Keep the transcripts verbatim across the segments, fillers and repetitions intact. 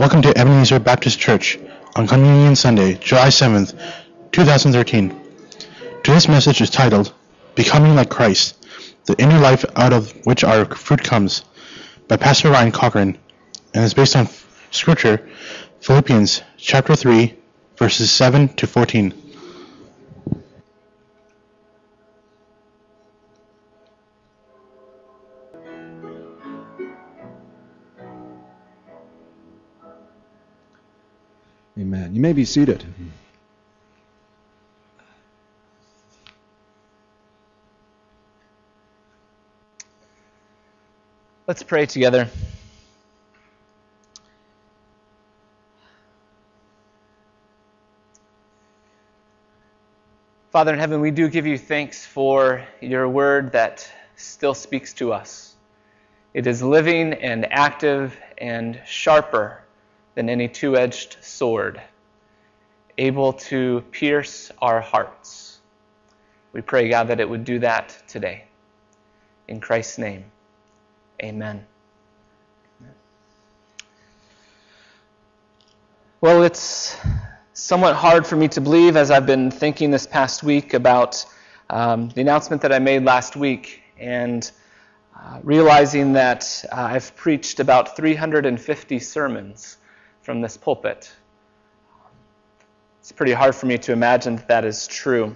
Welcome to Ebenezer Baptist Church on Communion Sunday, July seventh, twenty thirteen. Today's message is titled, Becoming Like Christ, the Inner Life Out of Which Our Fruit Comes, by Pastor Ryan Cochran, and is based on Scripture, Philippians chapter three, verses seven to fourteen. Amen. You may be seated. Let's pray together. Father in heaven, we do give you thanks for your word that still speaks to us. It is living and active and sharper than any two-edged sword, able to pierce our hearts. We pray, God, that it would do that today. In Christ's name, amen. Well, it's somewhat hard for me to believe, as I've been thinking this past week about um, the announcement that I made last week, and uh, realizing that uh, I've preached about three hundred fifty sermons from this pulpit. It's pretty hard for me to imagine that that is true.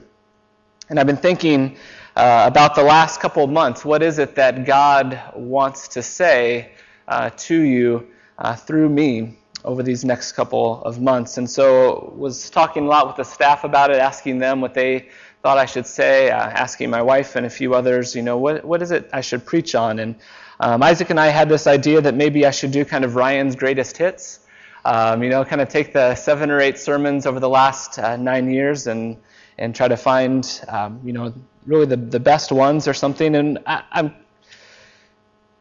And I've been thinking uh, about the last couple of months. What is it that God wants to say uh, to you uh, through me over these next couple of months? And so was talking a lot with the staff about it, asking them what they thought I should say, uh, asking my wife and a few others, you know, what what is it I should preach on? And um, Isaac and I had this idea that maybe I should do kind of Ryan's greatest hits. Um, you know, kind of take the seven or eight sermons over the last uh, nine years and and try to find, um, you know, really the, the best ones or something. And I, I'm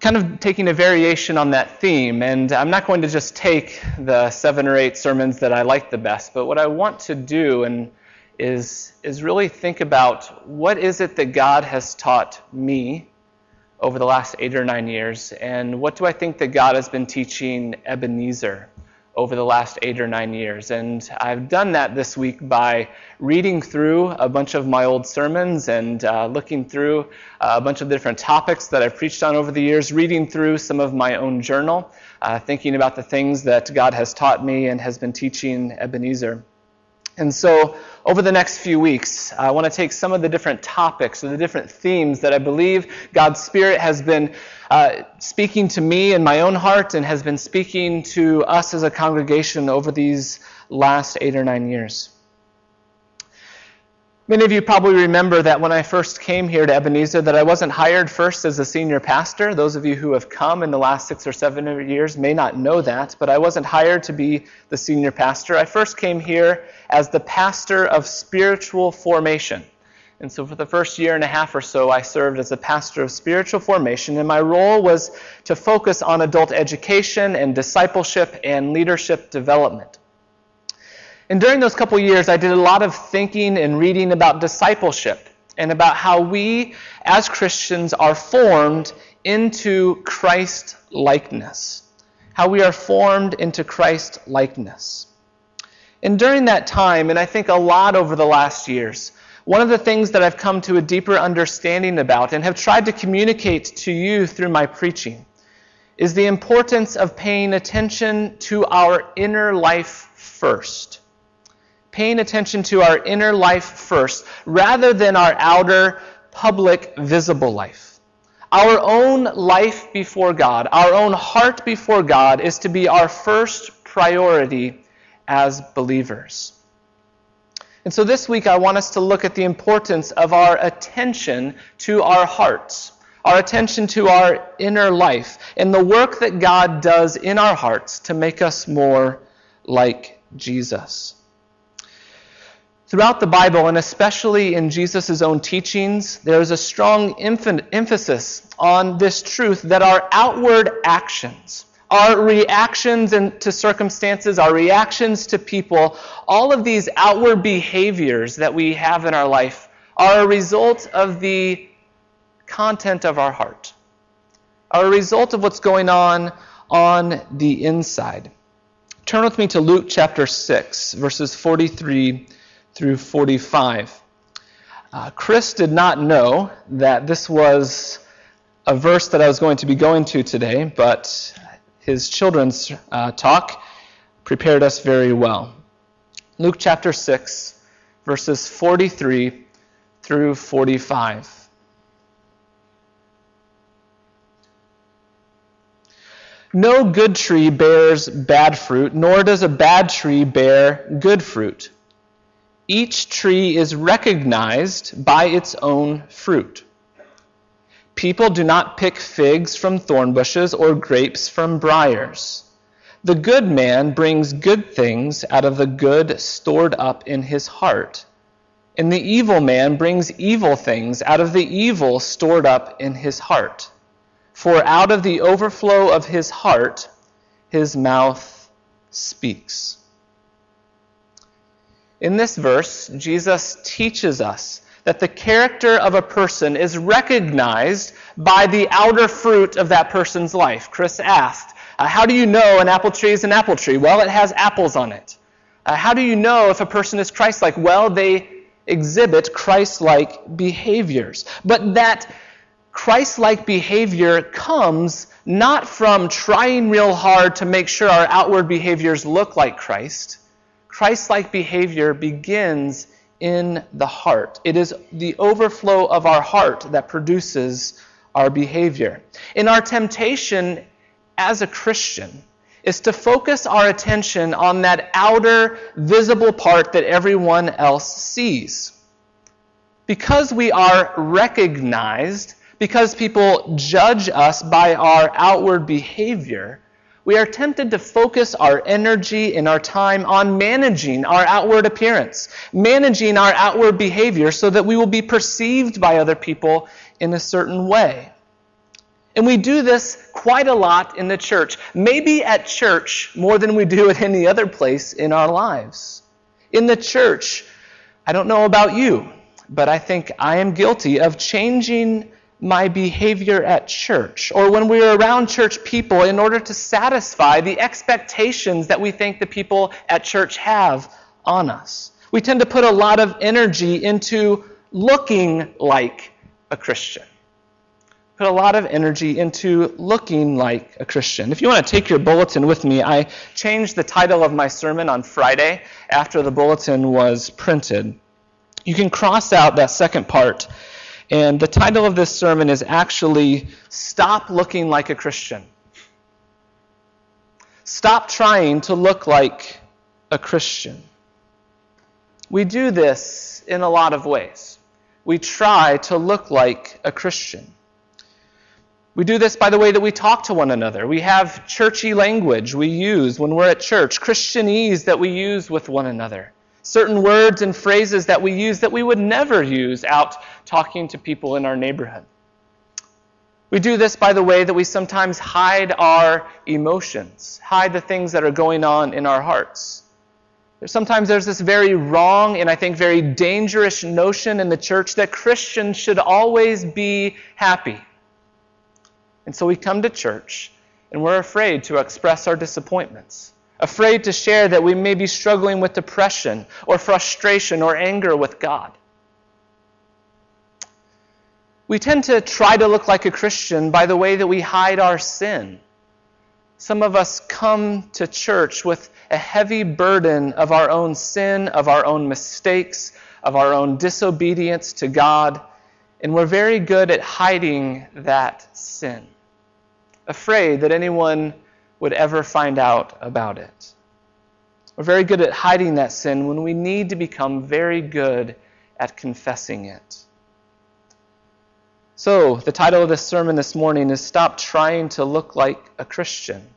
kind of taking a variation on that theme. And I'm not going to just take the seven or eight sermons that I like the best. But what I want to do and is is really think about what is it that God has taught me over the last eight or nine years. And what do I think that God has been teaching Ebenezer over the last eight or nine years. And I've done that this week by reading through a bunch of my old sermons and uh, looking through a bunch of different topics that I've preached on over the years, reading through some of my own journal, uh, thinking about the things that God has taught me and has been teaching Ebenezer. And so over the next few weeks, I want to take some of the different topics or the different themes that I believe God's Spirit has been uh, speaking to me in my own heart and has been speaking to us as a congregation over these last eight or nine years. Many of you probably remember that when I first came here to Ebenezer that I wasn't hired first as a senior pastor. Those of you who have come in the last six or seven years may not know that, but I wasn't hired to be the senior pastor. I first came here as the pastor of spiritual formation. And so for the first year and a half or so, I served as a pastor of spiritual formation, and my role was to focus on adult education and discipleship and leadership development. And during those couple years, I did a lot of thinking and reading about discipleship and about how we, as Christians, are formed into Christ-likeness. How we are formed into Christ-likeness. And during that time, and I think a lot over the last years, one of the things that I've come to a deeper understanding about and have tried to communicate to you through my preaching is the importance of paying attention to our inner life first. Paying attention to our inner life first, rather than our outer, public, visible life. Our own life before God, our own heart before God, is to be our first priority as believers. And so this week I want us to look at the importance of our attention to our hearts, our attention to our inner life, and the work that God does in our hearts to make us more like Jesus. Throughout the Bible, and especially in Jesus' own teachings, there is a strong emphasis on this truth that our outward actions, our reactions to circumstances, our reactions to people, all of these outward behaviors that we have in our life are a result of the content of our heart, are a result of what's going on on the inside. Turn with me to Luke chapter six, verses forty-three through forty-five. Uh, Chris did not know that this was a verse that I was going to be going to today, but his children's uh, talk prepared us very well. Luke chapter six, verses forty-three through forty-five. No good tree bears bad fruit, nor does a bad tree bear good fruit. Each tree is recognized by its own fruit. People do not pick figs from thorn bushes or grapes from briars. The good man brings good things out of the good stored up in his heart, and the evil man brings evil things out of the evil stored up in his heart. For out of the overflow of his heart, his mouth speaks. In this verse, Jesus teaches us that the character of a person is recognized by the outer fruit of that person's life. Chris asked, uh, how do you know an apple tree is an apple tree? Well, it has apples on it. Uh, how do you know if a person is Christ-like? Well, they exhibit Christ-like behaviors. But that Christ-like behavior comes not from trying real hard to make sure our outward behaviors look like Christ. Christ-like behavior begins in the heart. It is the overflow of our heart that produces our behavior. And our temptation as a Christian is to focus our attention on that outer, visible part that everyone else sees. Because we are recognized, because people judge us by our outward behavior, we are tempted to focus our energy and our time on managing our outward appearance, managing our outward behavior so that we will be perceived by other people in a certain way. And we do this quite a lot in the church, maybe at church more than we do at any other place in our lives. In the church, I don't know about you, but I think I am guilty of changing my behavior at church, or when we're around church people, in order to satisfy the expectations that we think the people at church have on us. We tend to put a lot of energy into looking like a Christian. Put a lot of energy into looking like a Christian. If you want to take your bulletin with me, I changed the title of my sermon on Friday after the bulletin was printed. You can cross out that second part. And the title of this sermon is actually, Stop Looking Like a Christian. Stop trying to look like a Christian. We do this in a lot of ways. We try to look like a Christian. We do this by the way that we talk to one another. We have churchy language we use when we're at church, Christianese that we use with one another. Certain words and phrases that we use that we would never use out talking to people in our neighborhood. We do this by the way that we sometimes hide our emotions, hide the things that are going on in our hearts. Sometimes there's this very wrong and I think very dangerous notion in the church that Christians should always be happy. And so we come to church and we're afraid to express our disappointments. Afraid to share that we may be struggling with depression or frustration or anger with God. We tend to try to look like a Christian by the way that we hide our sin. Some of us come to church with a heavy burden of our own sin, of our own mistakes, of our own disobedience to God, and we're very good at hiding that sin, afraid that anyone would ever find out about it. We're very good at hiding that sin when we need to become very good at confessing it. So, the title of this sermon this morning is Stop Trying to Look Like a Christian.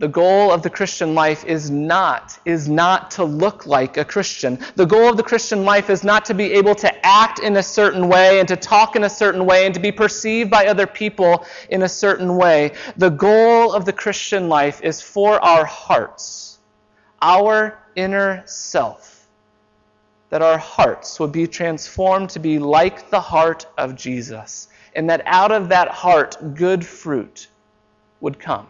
The goal of the Christian life is not, is not to look like a Christian. The goal of the Christian life is not to be able to act in a certain way and to talk in a certain way and to be perceived by other people in a certain way. The goal of the Christian life is for our hearts, our inner self, that our hearts would be transformed to be like the heart of Jesus, and that out of that heart, good fruit would come.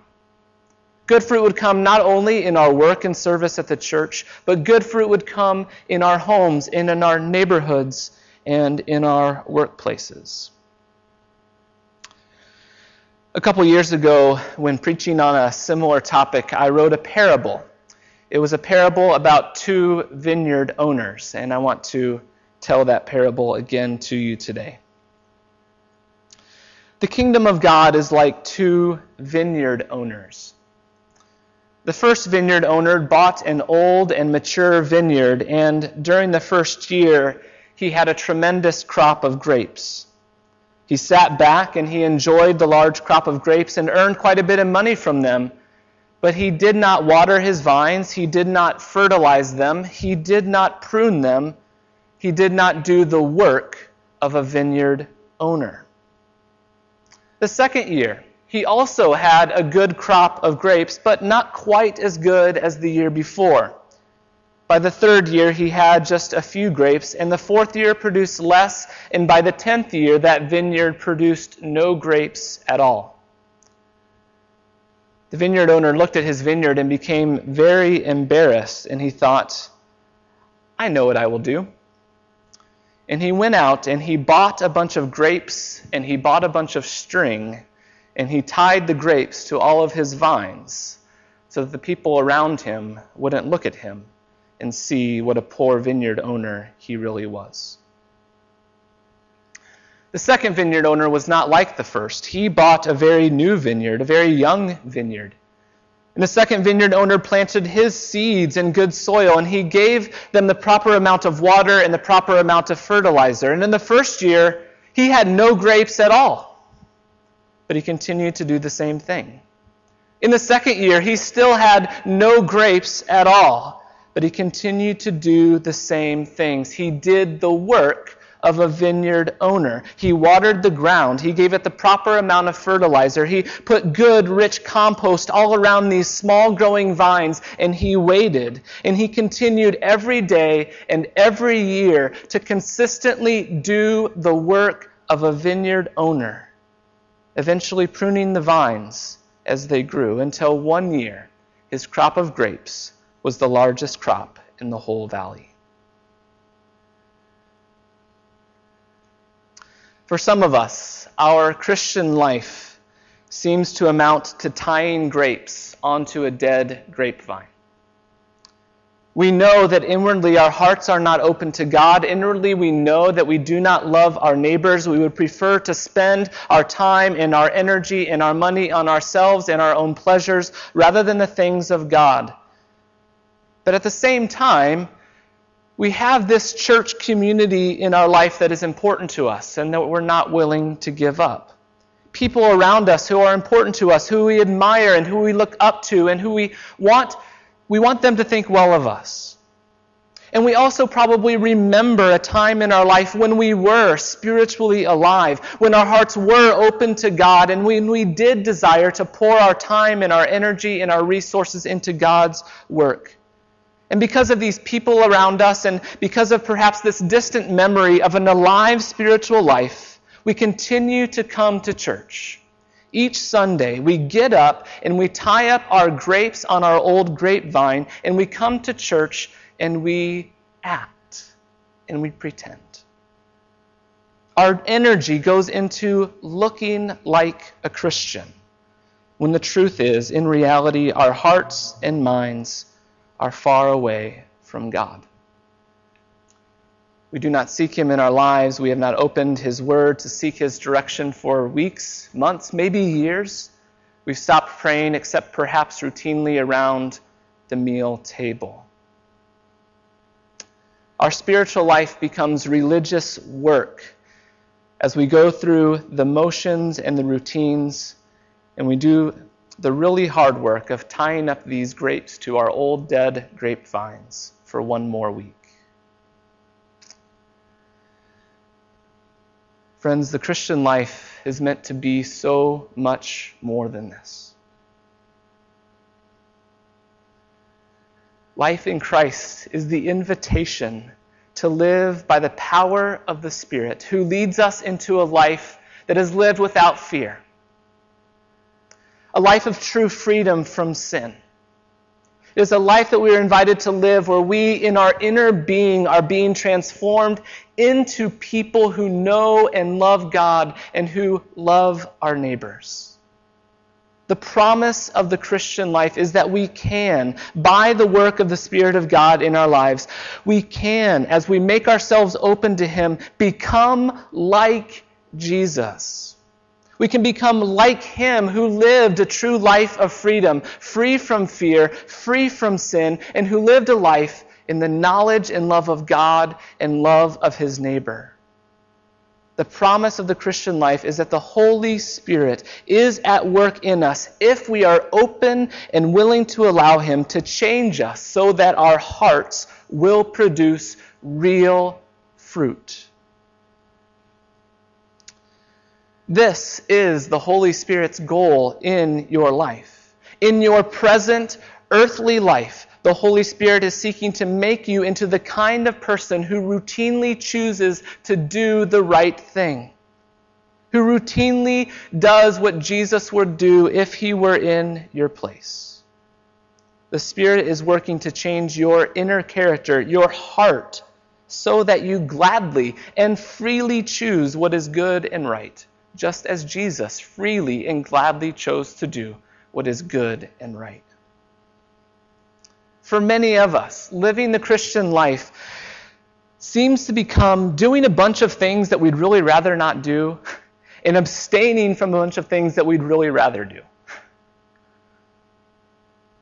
Good fruit would come not only in our work and service at the church, but good fruit would come in our homes and in our neighborhoods and in our workplaces. A couple years ago, when preaching on a similar topic, I wrote a parable. It was a parable about two vineyard owners, and I want to tell that parable again to you today. The kingdom of God is like two vineyard owners. The first vineyard owner bought an old and mature vineyard, and during the first year, he had a tremendous crop of grapes. He sat back and he enjoyed the large crop of grapes and earned quite a bit of money from them, but he did not water his vines, he did not fertilize them, he did not prune them, he did not do the work of a vineyard owner. The second year, he also had a good crop of grapes, but not quite as good as the year before. By the third year, he had just a few grapes, and the fourth year produced less, and by the tenth year, that vineyard produced no grapes at all. The vineyard owner looked at his vineyard and became very embarrassed, and he thought, I know what I will do. And he went out, and he bought a bunch of grapes, and he bought a bunch of string, and he tied the grapes to all of his vines so that the people around him wouldn't look at him and see what a poor vineyard owner he really was. The second vineyard owner was not like the first. He bought a very new vineyard, a very young vineyard. And the second vineyard owner planted his seeds in good soil, and he gave them the proper amount of water and the proper amount of fertilizer. And in the first year, he had no grapes at all. But he continued to do the same thing. In the second year, he still had no grapes at all, but he continued to do the same things. He did the work of a vineyard owner. He watered the ground. He gave it the proper amount of fertilizer. He put good, rich compost all around these small growing vines, and he waited. And he continued every day and every year to consistently do the work of a vineyard owner, eventually pruning the vines as they grew, until one year his crop of grapes was the largest crop in the whole valley. For some of us, our Christian life seems to amount to tying grapes onto a dead grapevine. We know that inwardly our hearts are not open to God. Inwardly we know that we do not love our neighbors. We would prefer to spend our time and our energy and our money on ourselves and our own pleasures rather than the things of God. But at the same time, we have this church community in our life that is important to us and that we're not willing to give up. People around us who are important to us, who we admire and who we look up to and who we want We want them to think well of us. And we also probably remember a time in our life when we were spiritually alive, when our hearts were open to God, and when we did desire to pour our time and our energy and our resources into God's work. And because of these people around us, and because of perhaps this distant memory of an alive spiritual life, we continue to come to church. Each Sunday, we get up and we tie up our grapes on our old grapevine, and we come to church and we act and we pretend. Our energy goes into looking like a Christian, when the truth is, in reality, our hearts and minds are far away from God. We do not seek him in our lives. We have not opened his word to seek his direction for weeks, months, maybe years. We've stopped praying, except perhaps routinely around the meal table. Our spiritual life becomes religious work as we go through the motions and the routines, and we do the really hard work of tying up these grapes to our old dead grapevines for one more week. Friends, the Christian life is meant to be so much more than this. Life in Christ is the invitation to live by the power of the Spirit, who leads us into a life that is lived without fear. a life of true freedom from sin. It is a life that we are invited to live where we, in our inner being, are being transformed into people who know and love God and who love our neighbors. The promise of the Christian life is that we can, by the work of the Spirit of God in our lives, we can, as we make ourselves open to Him, become like Jesus. We can become like Him who lived a true life of freedom, free from fear, free from sin, and who lived a life in the knowledge and love of God and love of His neighbor. The promise of the Christian life is that the Holy Spirit is at work in us if we are open and willing to allow Him to change us so that our hearts will produce real fruit. This is the Holy Spirit's goal in your life. In your present earthly life, the Holy Spirit is seeking to make you into the kind of person who routinely chooses to do the right thing, who routinely does what Jesus would do if He were in your place. The Spirit is working to change your inner character, your heart, so that you gladly and freely choose what is good and right, just as Jesus freely and gladly chose to do what is good and right. For many of us, living the Christian life seems to become doing a bunch of things that we'd really rather not do and abstaining from a bunch of things that we'd really rather do.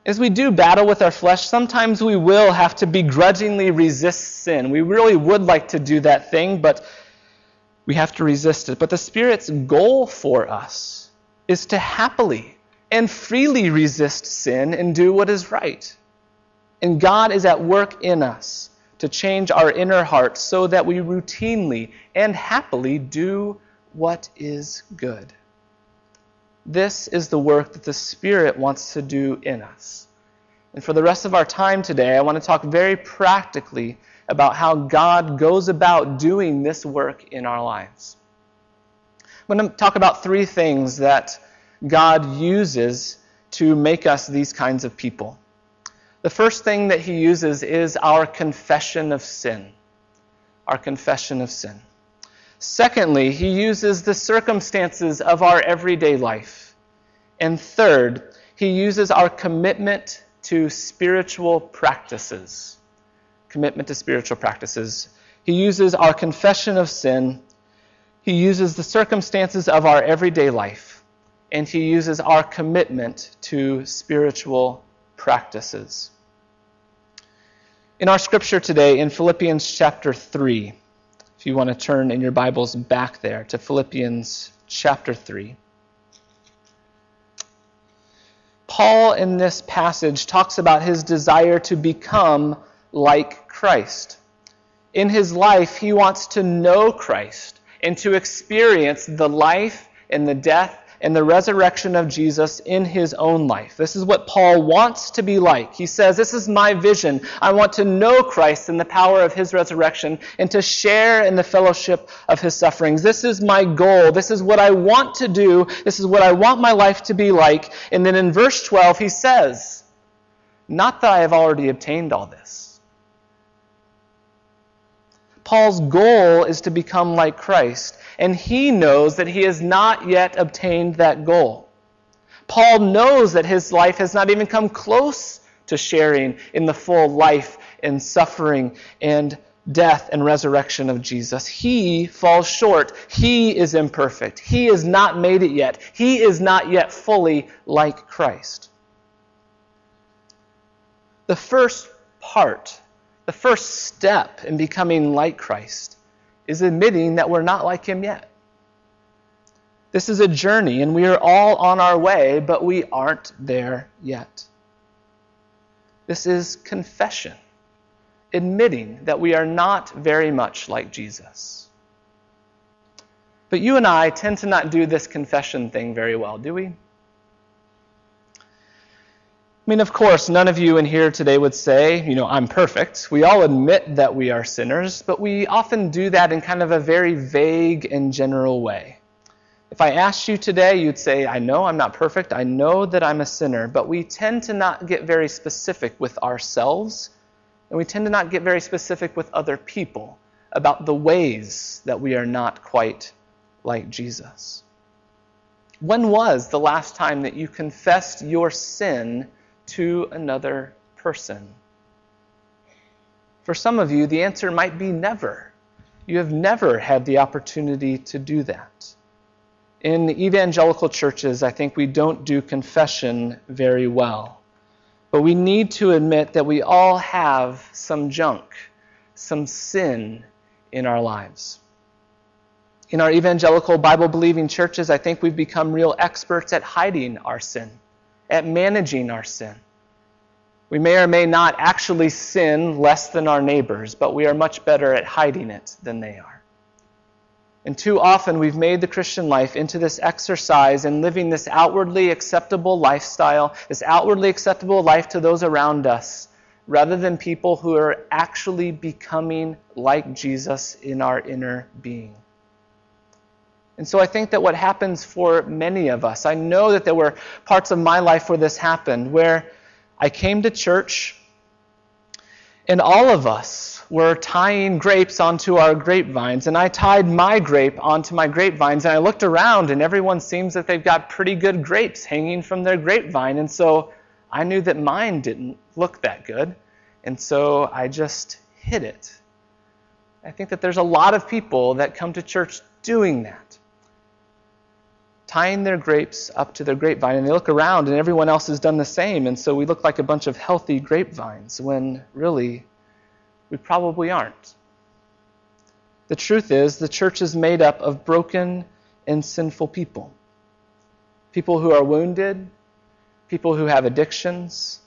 As we do battle with our flesh, sometimes we will have to begrudgingly resist sin. We really would like to do that thing, but we have to resist it. But the Spirit's goal for us is to happily and freely resist sin and do what is right. And God is at work in us to change our inner hearts so that we routinely and happily do what is good. This is the work that the Spirit wants to do in us. And for the rest of our time today, I want to talk very practically about how God goes about doing this work in our lives. I'm going to talk about three things that God uses to make us these kinds of people. The first thing that He uses is our confession of sin. Our confession of sin. Secondly, He uses the circumstances of our everyday life. And third, He uses our commitment to spiritual practices. Commitment to spiritual practices. He uses our confession of sin. He uses the circumstances of our everyday life. And He uses our commitment to spiritual practices. practices. In our scripture today, in Philippians chapter three, if you want to turn in your Bibles back there to Philippians chapter three, Paul in this passage talks about his desire to become like Christ. In his life, he wants to know Christ and to experience the life and the death and the resurrection of Jesus in his own life. This is what Paul wants to be like. He says, this is my vision. I want to know Christ and the power of His resurrection and to share in the fellowship of His sufferings. This is my goal. This is what I want to do. This is what I want my life to be like. And then in verse twelve, he says, not that I have already obtained all this. Paul's goal is to become like Christ, and he knows that he has not yet obtained that goal. Paul knows that his life has not even come close to sharing in the full life and suffering and death and resurrection of Jesus. He falls short. He is imperfect. He has not made it yet. He is not yet fully like Christ. The first part The first step in becoming like Christ is admitting that we're not like Him yet. This is a journey, and we are all on our way, but we aren't there yet. This is confession, admitting that we are not very much like Jesus. But you and I tend to not do this confession thing very well, do we? I mean, of course, none of you in here today would say, you know, I'm perfect. We all admit that we are sinners, but we often do that in kind of a very vague and general way. If I asked you today, you'd say, I know I'm not perfect. I know that I'm a sinner. But we tend to not get very specific with ourselves, and we tend to not get very specific with other people about the ways that we are not quite like Jesus. When was the last time that you confessed your sin to another person? For some of you, the answer might be never. You have never had the opportunity to do that. In evangelical churches, I think we don't do confession very well. But we need to admit that we all have some junk, some sin in our lives. In our evangelical Bible-believing churches, I think we've become real experts at hiding our sin, at managing our sin. We may or may not actually sin less than our neighbors, but we are much better at hiding it than they are. And too often we've made the Christian life into this exercise in living this outwardly acceptable lifestyle, this outwardly acceptable life to those around us, rather than people who are actually becoming like Jesus in our inner being. And so I think that what happens for many of us, I know that there were parts of my life where this happened, where I came to church and all of us were tying grapes onto our grapevines, and I tied my grape onto my grapevines, and I looked around and everyone seems that they've got pretty good grapes hanging from their grapevine, and so I knew that mine didn't look that good, and so I just hid it. I think that there's a lot of people that come to church doing that, tying their grapes up to their grapevine, and they look around and everyone else has done the same, and so we look like a bunch of healthy grapevines when really we probably aren't. The truth is, the church is made up of broken and sinful people. People who are wounded, people who have addictions,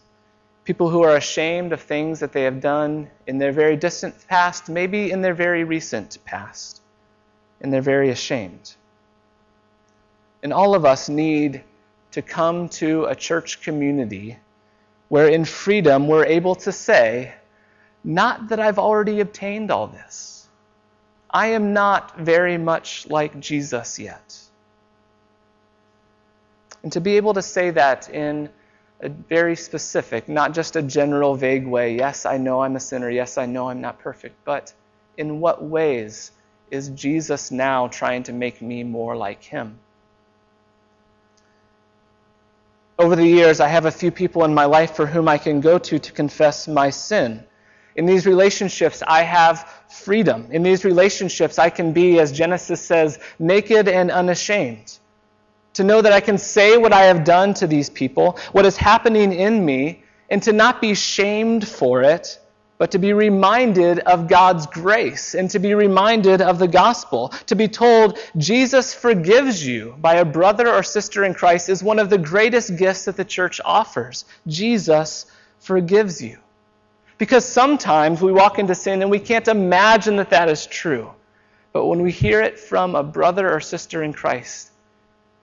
people who are ashamed of things that they have done in their very distant past, maybe in their very recent past, and they're very ashamed. And all of us need to come to a church community where in freedom we're able to say, not that I've already obtained all this. I am not very much like Jesus yet. And to be able to say that in a very specific, not just a general, vague way, yes, I know I'm a sinner, yes, I know I'm not perfect, but in what ways is Jesus now trying to make me more like him? Over the years, I have a few people in my life for whom I can go to to confess my sin. In these relationships, I have freedom. In these relationships, I can be, as Genesis says, naked and unashamed. To know that I can say what I have done to these people, what is happening in me, and to not be shamed for it, but to be reminded of God's grace and to be reminded of the gospel. To be told, Jesus forgives you by a brother or sister in Christ is one of the greatest gifts that the church offers. Jesus forgives you. Because sometimes we walk into sin and we can't imagine that that is true. But when we hear it from a brother or sister in Christ,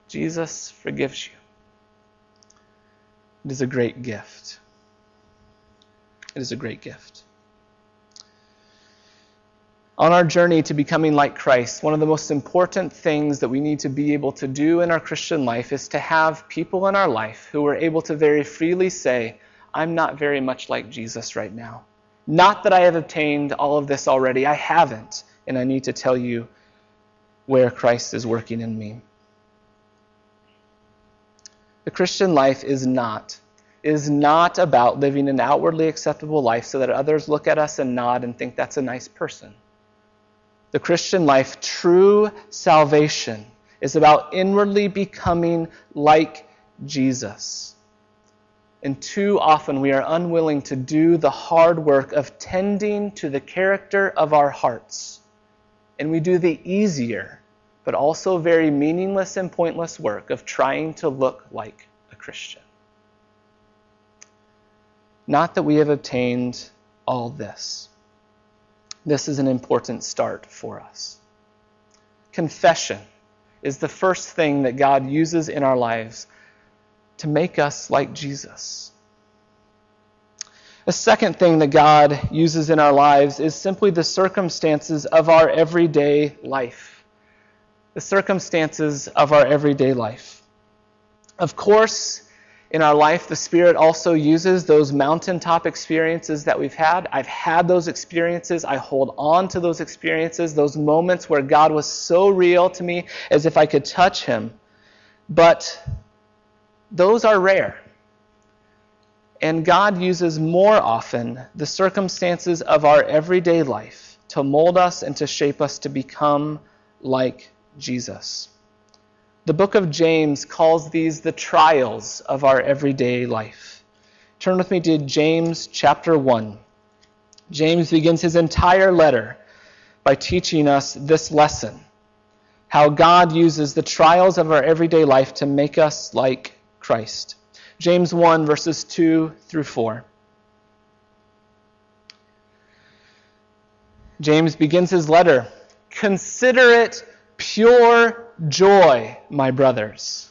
Jesus forgives you. It is a great gift. It is a great gift. On our journey to becoming like Christ, one of the most important things that we need to be able to do in our Christian life is to have people in our life who are able to very freely say, I'm not very much like Jesus right now. Not that I have obtained all of this already. I haven't, and I need to tell you where Christ is working in me. The Christian life is not, is not about living an outwardly acceptable life so that others look at us and nod and think that's a nice person. The Christian life, true salvation, is about inwardly becoming like Jesus. And too often we are unwilling to do the hard work of tending to the character of our hearts. And we do the easier, but also very meaningless and pointless work of trying to look like a Christian. Not that we have obtained all this. This is an important start for us. Confession is the first thing that God uses in our lives to make us like Jesus. A second thing that God uses in our lives is simply the circumstances of our everyday life. the circumstances of our everyday life. Of course, in our life, the Spirit also uses those mountaintop experiences that we've had. I've had those experiences. I hold on to those experiences, those moments where God was so real to me as if I could touch him. But those are rare. And God uses more often the circumstances of our everyday life to mold us and to shape us to become like Jesus. The book of James calls these the trials of our everyday life. Turn with me to James chapter one. James begins his entire letter by teaching us this lesson, how God uses the trials of our everyday life to make us like Christ. James one, verses two through four. James begins his letter, "Consider it pure joy, my brothers,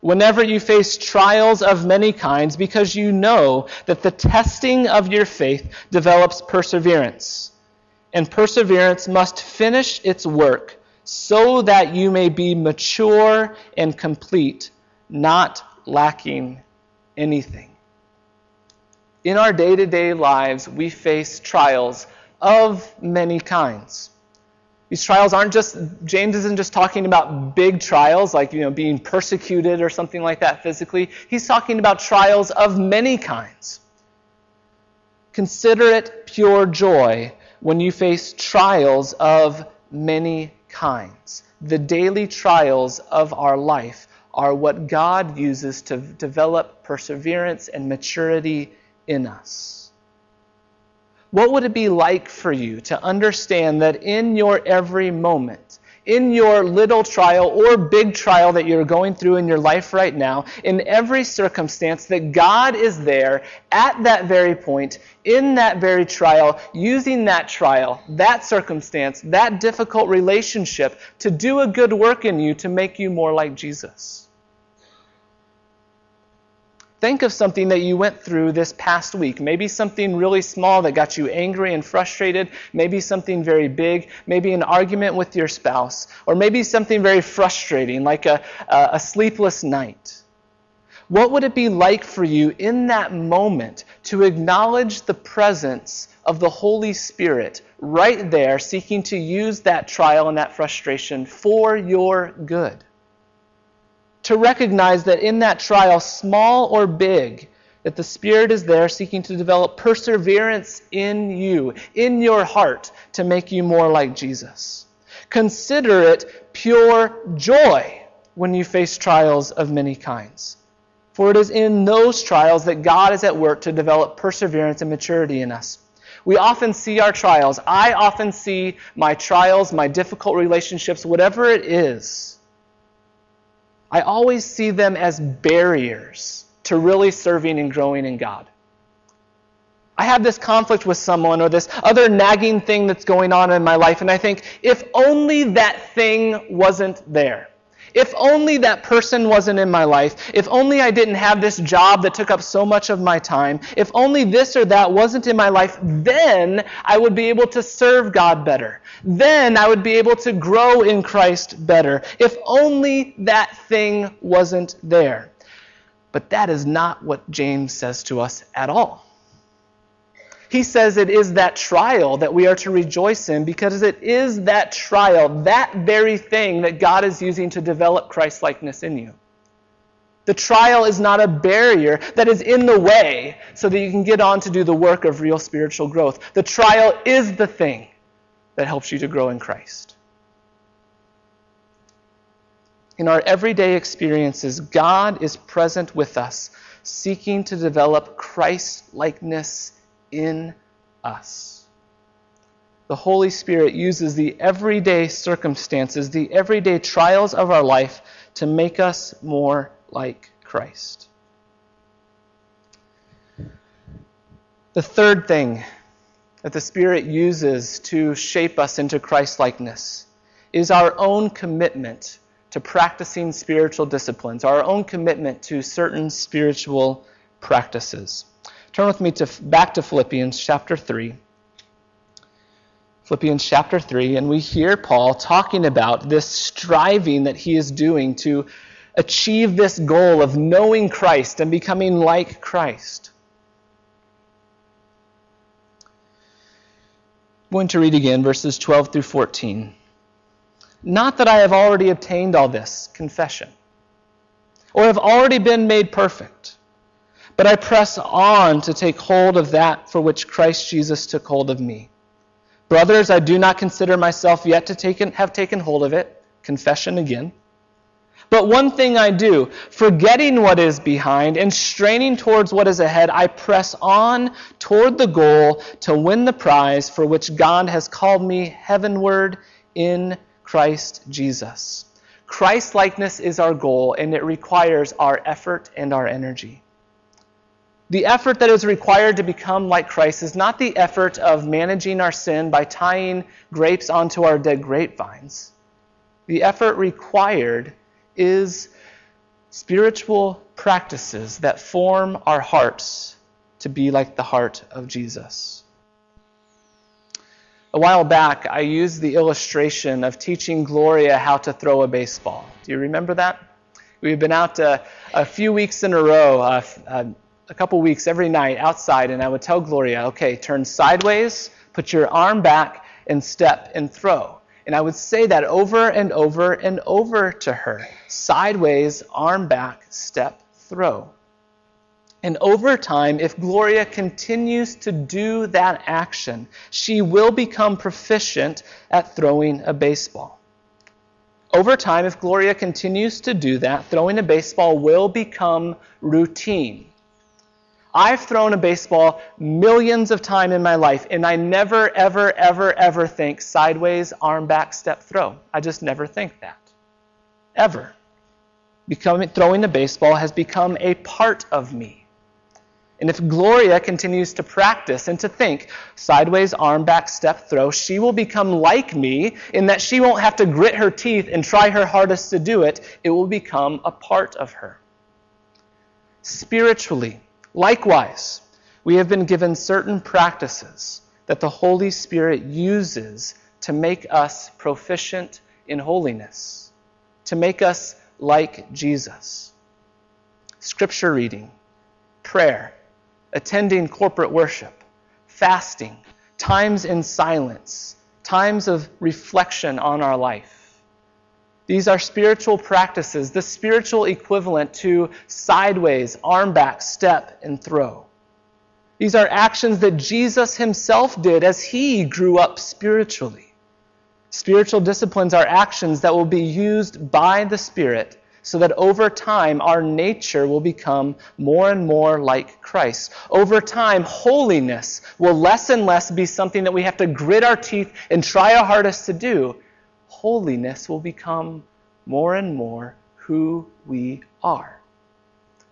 whenever you face trials of many kinds, because you know that the testing of your faith develops perseverance. And perseverance must finish its work so that you may be mature and complete, not lacking anything." In our day-to-day lives, we face trials of many kinds. These trials aren't just, James isn't just talking about big trials, like, you know, being persecuted or something like that physically. He's talking about trials of many kinds. Consider it pure joy when you face trials of many kinds. The daily trials of our life are what God uses to develop perseverance and maturity in us. What would it be like for you to understand that in your every moment, in your little trial or big trial that you're going through in your life right now, in every circumstance, that God is there at that very point, in that very trial, using that trial, that circumstance, that difficult relationship to do a good work in you to make you more like Jesus? Think of something that you went through this past week. Maybe something really small that got you angry and frustrated. Maybe something very big. Maybe an argument with your spouse. Or maybe something very frustrating, like a, a, a sleepless night. What would it be like for you in that moment to acknowledge the presence of the Holy Spirit right there, seeking to use that trial and that frustration for your good? To recognize that in that trial, small or big, that the Spirit is there seeking to develop perseverance in you, in your heart, to make you more like Jesus. Consider it pure joy when you face trials of many kinds. For it is in those trials that God is at work to develop perseverance and maturity in us. We often see our trials. I often see my trials, my difficult relationships, whatever it is. I always see them as barriers to really serving and growing in God. I have this conflict with someone or this other nagging thing that's going on in my life, and I think, if only that thing wasn't there. If only that person wasn't in my life. If only I didn't have this job that took up so much of my time. If only this or that wasn't in my life, then I would be able to serve God better. Then I would be able to grow in Christ better. If only that thing wasn't there. But that is not what James says to us at all. He says it is that trial that we are to rejoice in, because it is that trial, that very thing that God is using to develop Christ-likeness in you. The trial is not a barrier that is in the way so that you can get on to do the work of real spiritual growth. The trial is the thing that helps you to grow in Christ. In our everyday experiences, God is present with us, seeking to develop Christ-likeness in us. The Holy Spirit uses the everyday circumstances, the everyday trials of our life to make us more like Christ. The third thing that the Spirit uses to shape us into Christ-likeness is our own commitment to practicing spiritual disciplines, our own commitment to certain spiritual practices. Turn with me to, back to Philippians chapter three. Philippians chapter three, and we hear Paul talking about this striving that he is doing to achieve this goal of knowing Christ and becoming like Christ. I'm going to read again verses twelve through fourteen. Not that I have already obtained all this, confession, or have already been made perfect, but I press on to take hold of that for which Christ Jesus took hold of me. Brothers, I do not consider myself yet to take have taken hold of it, confession again. But one thing I do, forgetting what is behind and straining towards what is ahead, I press on toward the goal to win the prize for which God has called me heavenward in Christ Jesus. Christ-likeness is our goal, and it requires our effort and our energy. The effort that is required to become like Christ is not the effort of managing our sin by tying grapes onto our dead grapevines. The effort required is spiritual practices that form our hearts to be like the heart of Jesus. A while back, I used the illustration of teaching Gloria how to throw a baseball. Do you remember that? We've been out uh, a few weeks in a row, uh, uh, a couple weeks every night outside, and I would tell Gloria, okay, turn sideways, put your arm back, and step and throw. And I would say that over and over and over to her. Sideways, arm back, step, throw. And over time, if Gloria continues to do that action, she will become proficient at throwing a baseball. Over time, if Gloria continues to do that, throwing a baseball will become routine. I've thrown a baseball millions of times in my life, and I never, ever, ever, ever think sideways, arm back, step, throw. I just never think that. Ever. Becoming, throwing a baseball has become a part of me. And if Gloria continues to practice and to think sideways, arm back, step, throw, she will become like me in that she won't have to grit her teeth and try her hardest to do it. It will become a part of her. Spiritually, likewise, we have been given certain practices that the Holy Spirit uses to make us proficient in holiness, to make us like Jesus. Scripture reading, prayer, attending corporate worship, fasting, times in silence, times of reflection on our life. These are spiritual practices, the spiritual equivalent to sideways, arm back, step, and throw. These are actions that Jesus himself did as he grew up spiritually. Spiritual disciplines are actions that will be used by the Spirit so that over time our nature will become more and more like Christ. Over time, holiness will less and less be something that we have to grit our teeth and try our hardest to do. Holiness will become more and more who we are.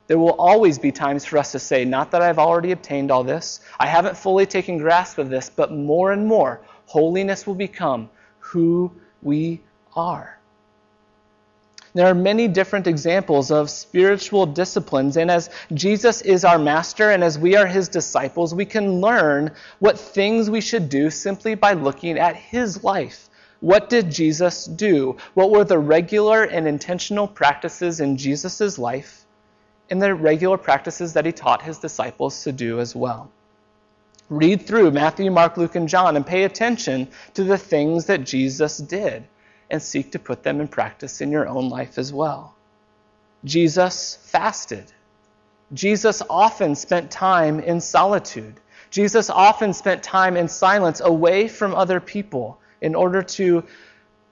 There will always be times for us to say, not that I've already obtained all this, I haven't fully taken grasp of this, but more and more, holiness will become who we are. There are many different examples of spiritual disciplines, and as Jesus is our master and as we are his disciples, we can learn what things we should do simply by looking at his life. What did Jesus do? What were the regular and intentional practices in Jesus' life and the regular practices that he taught his disciples to do as well? Read through Matthew, Mark, Luke, and John and pay attention to the things that Jesus did and seek to put them in practice in your own life as well. Jesus fasted. Jesus often spent time in solitude. Jesus often spent time in silence away from other people in order to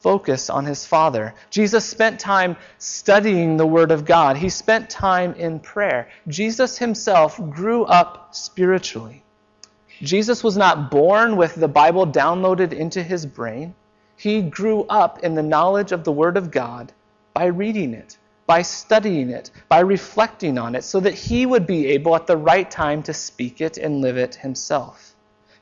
focus on his Father. Jesus spent time studying the Word of God. He spent time in prayer. Jesus himself grew up spiritually. Jesus was not born with the Bible downloaded into his brain. He grew up in the knowledge of the Word of God by reading it, by studying it, by reflecting on it, so that he would be able at the right time to speak it and live it himself.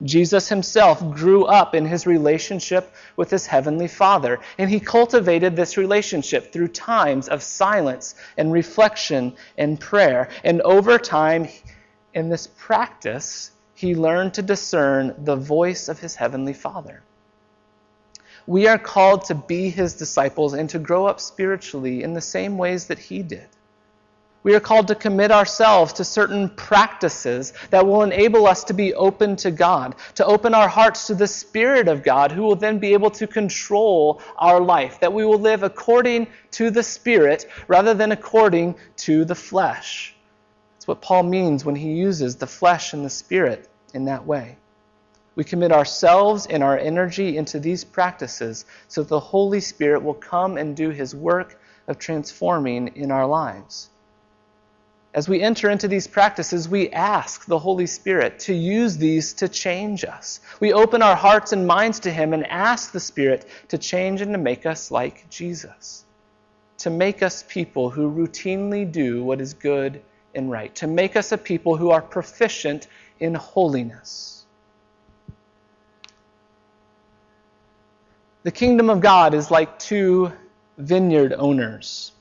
Jesus himself grew up in his relationship with his heavenly Father, and he cultivated this relationship through times of silence and reflection and prayer. And over time, in this practice, he learned to discern the voice of his heavenly Father. we are called to be his disciples and to grow up spiritually in the same ways that he did. We are called to commit ourselves to certain practices that will enable us to be open to God, to open our hearts to the Spirit of God, who will then be able to control our life, that we will live according to the Spirit rather than according to the flesh. That's what Paul means when he uses the flesh and the Spirit in that way. We commit ourselves and our energy into these practices so that the Holy Spirit will come and do his work of transforming in our lives. As we enter into these practices, we ask the Holy Spirit to use these to change us. We open our hearts and minds to him and ask the Spirit to change and to make us like Jesus, to make us people who routinely do what is good and right, to make us a people who are proficient in holiness. The kingdom of God is like two vineyard owners.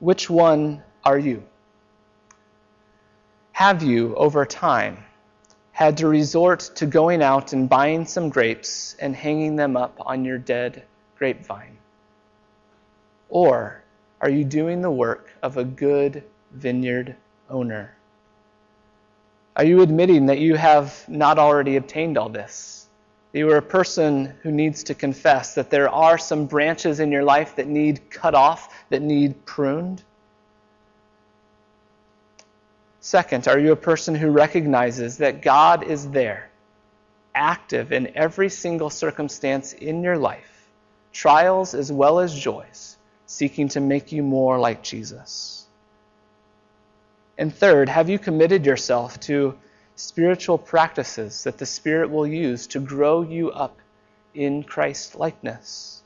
Which one are you? Have you, over time, had to resort to going out and buying some grapes and hanging them up on your dead grapevine? Or are you doing the work of a good vineyard owner? Are you admitting that you have not already obtained all this? That you are a person who needs to confess that there are some branches in your life that need cut off, that need pruned? Second, are you a person who recognizes that God is there, active in every single circumstance in your life, trials as well as joys, seeking to make you more like Jesus? And third, have you committed yourself to spiritual practices that the Spirit will use to grow you up in Christ-likeness?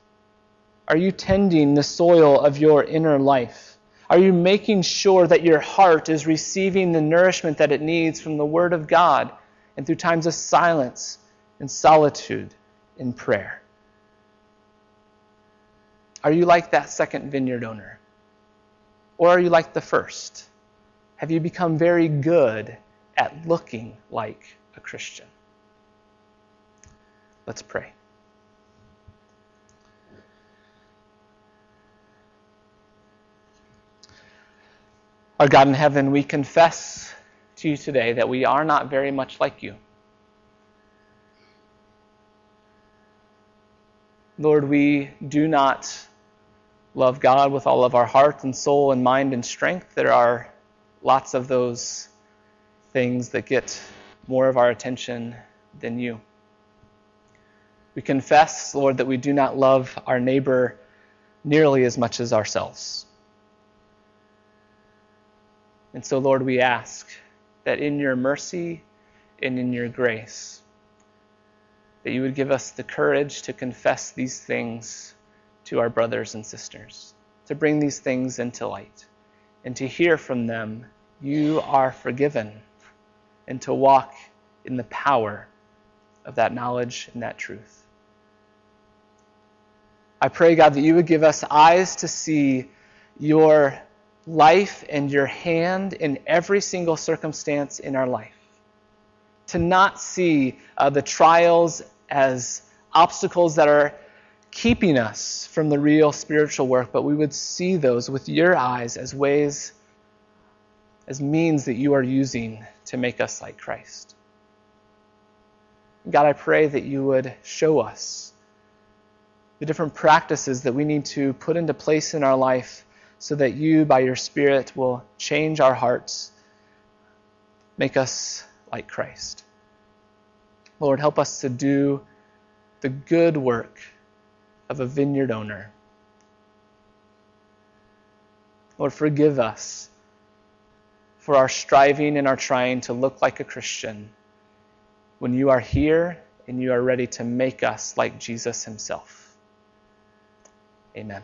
Are you tending the soil of your inner life? Are you making sure that your heart is receiving the nourishment that it needs from the Word of God and through times of silence and solitude in prayer? Are you like that second vineyard owner? Or are you like the first? Have you become very good at looking like a Christian? Let's pray. Our God in heaven, we confess to you today that we are not very much like you. Lord, we do not love God with all of our heart and soul and mind and strength. There are lots of those things that get more of our attention than you. We confess, Lord, that we do not love our neighbor nearly as much as ourselves. And so, Lord, we ask that in your mercy and in your grace, that you would give us the courage to confess these things to our brothers and sisters, to bring these things into light, and to hear from them, you are forgiven, and to walk in the power of that knowledge and that truth. I pray, God, that you would give us eyes to see your life and your hand in every single circumstance in our life. To not see uh, the trials as obstacles that are keeping us from the real spiritual work, but we would see those with your eyes as ways, as means that you are using to make us like Christ. God, I pray that you would show us the different practices that we need to put into place in our life so that you, by your Spirit, will change our hearts, make us like Christ. Lord, help us to do the good work of a vineyard owner. Lord, forgive us for our striving and our trying to look like a Christian when you are here and you are ready to make us like Jesus himself. Amen.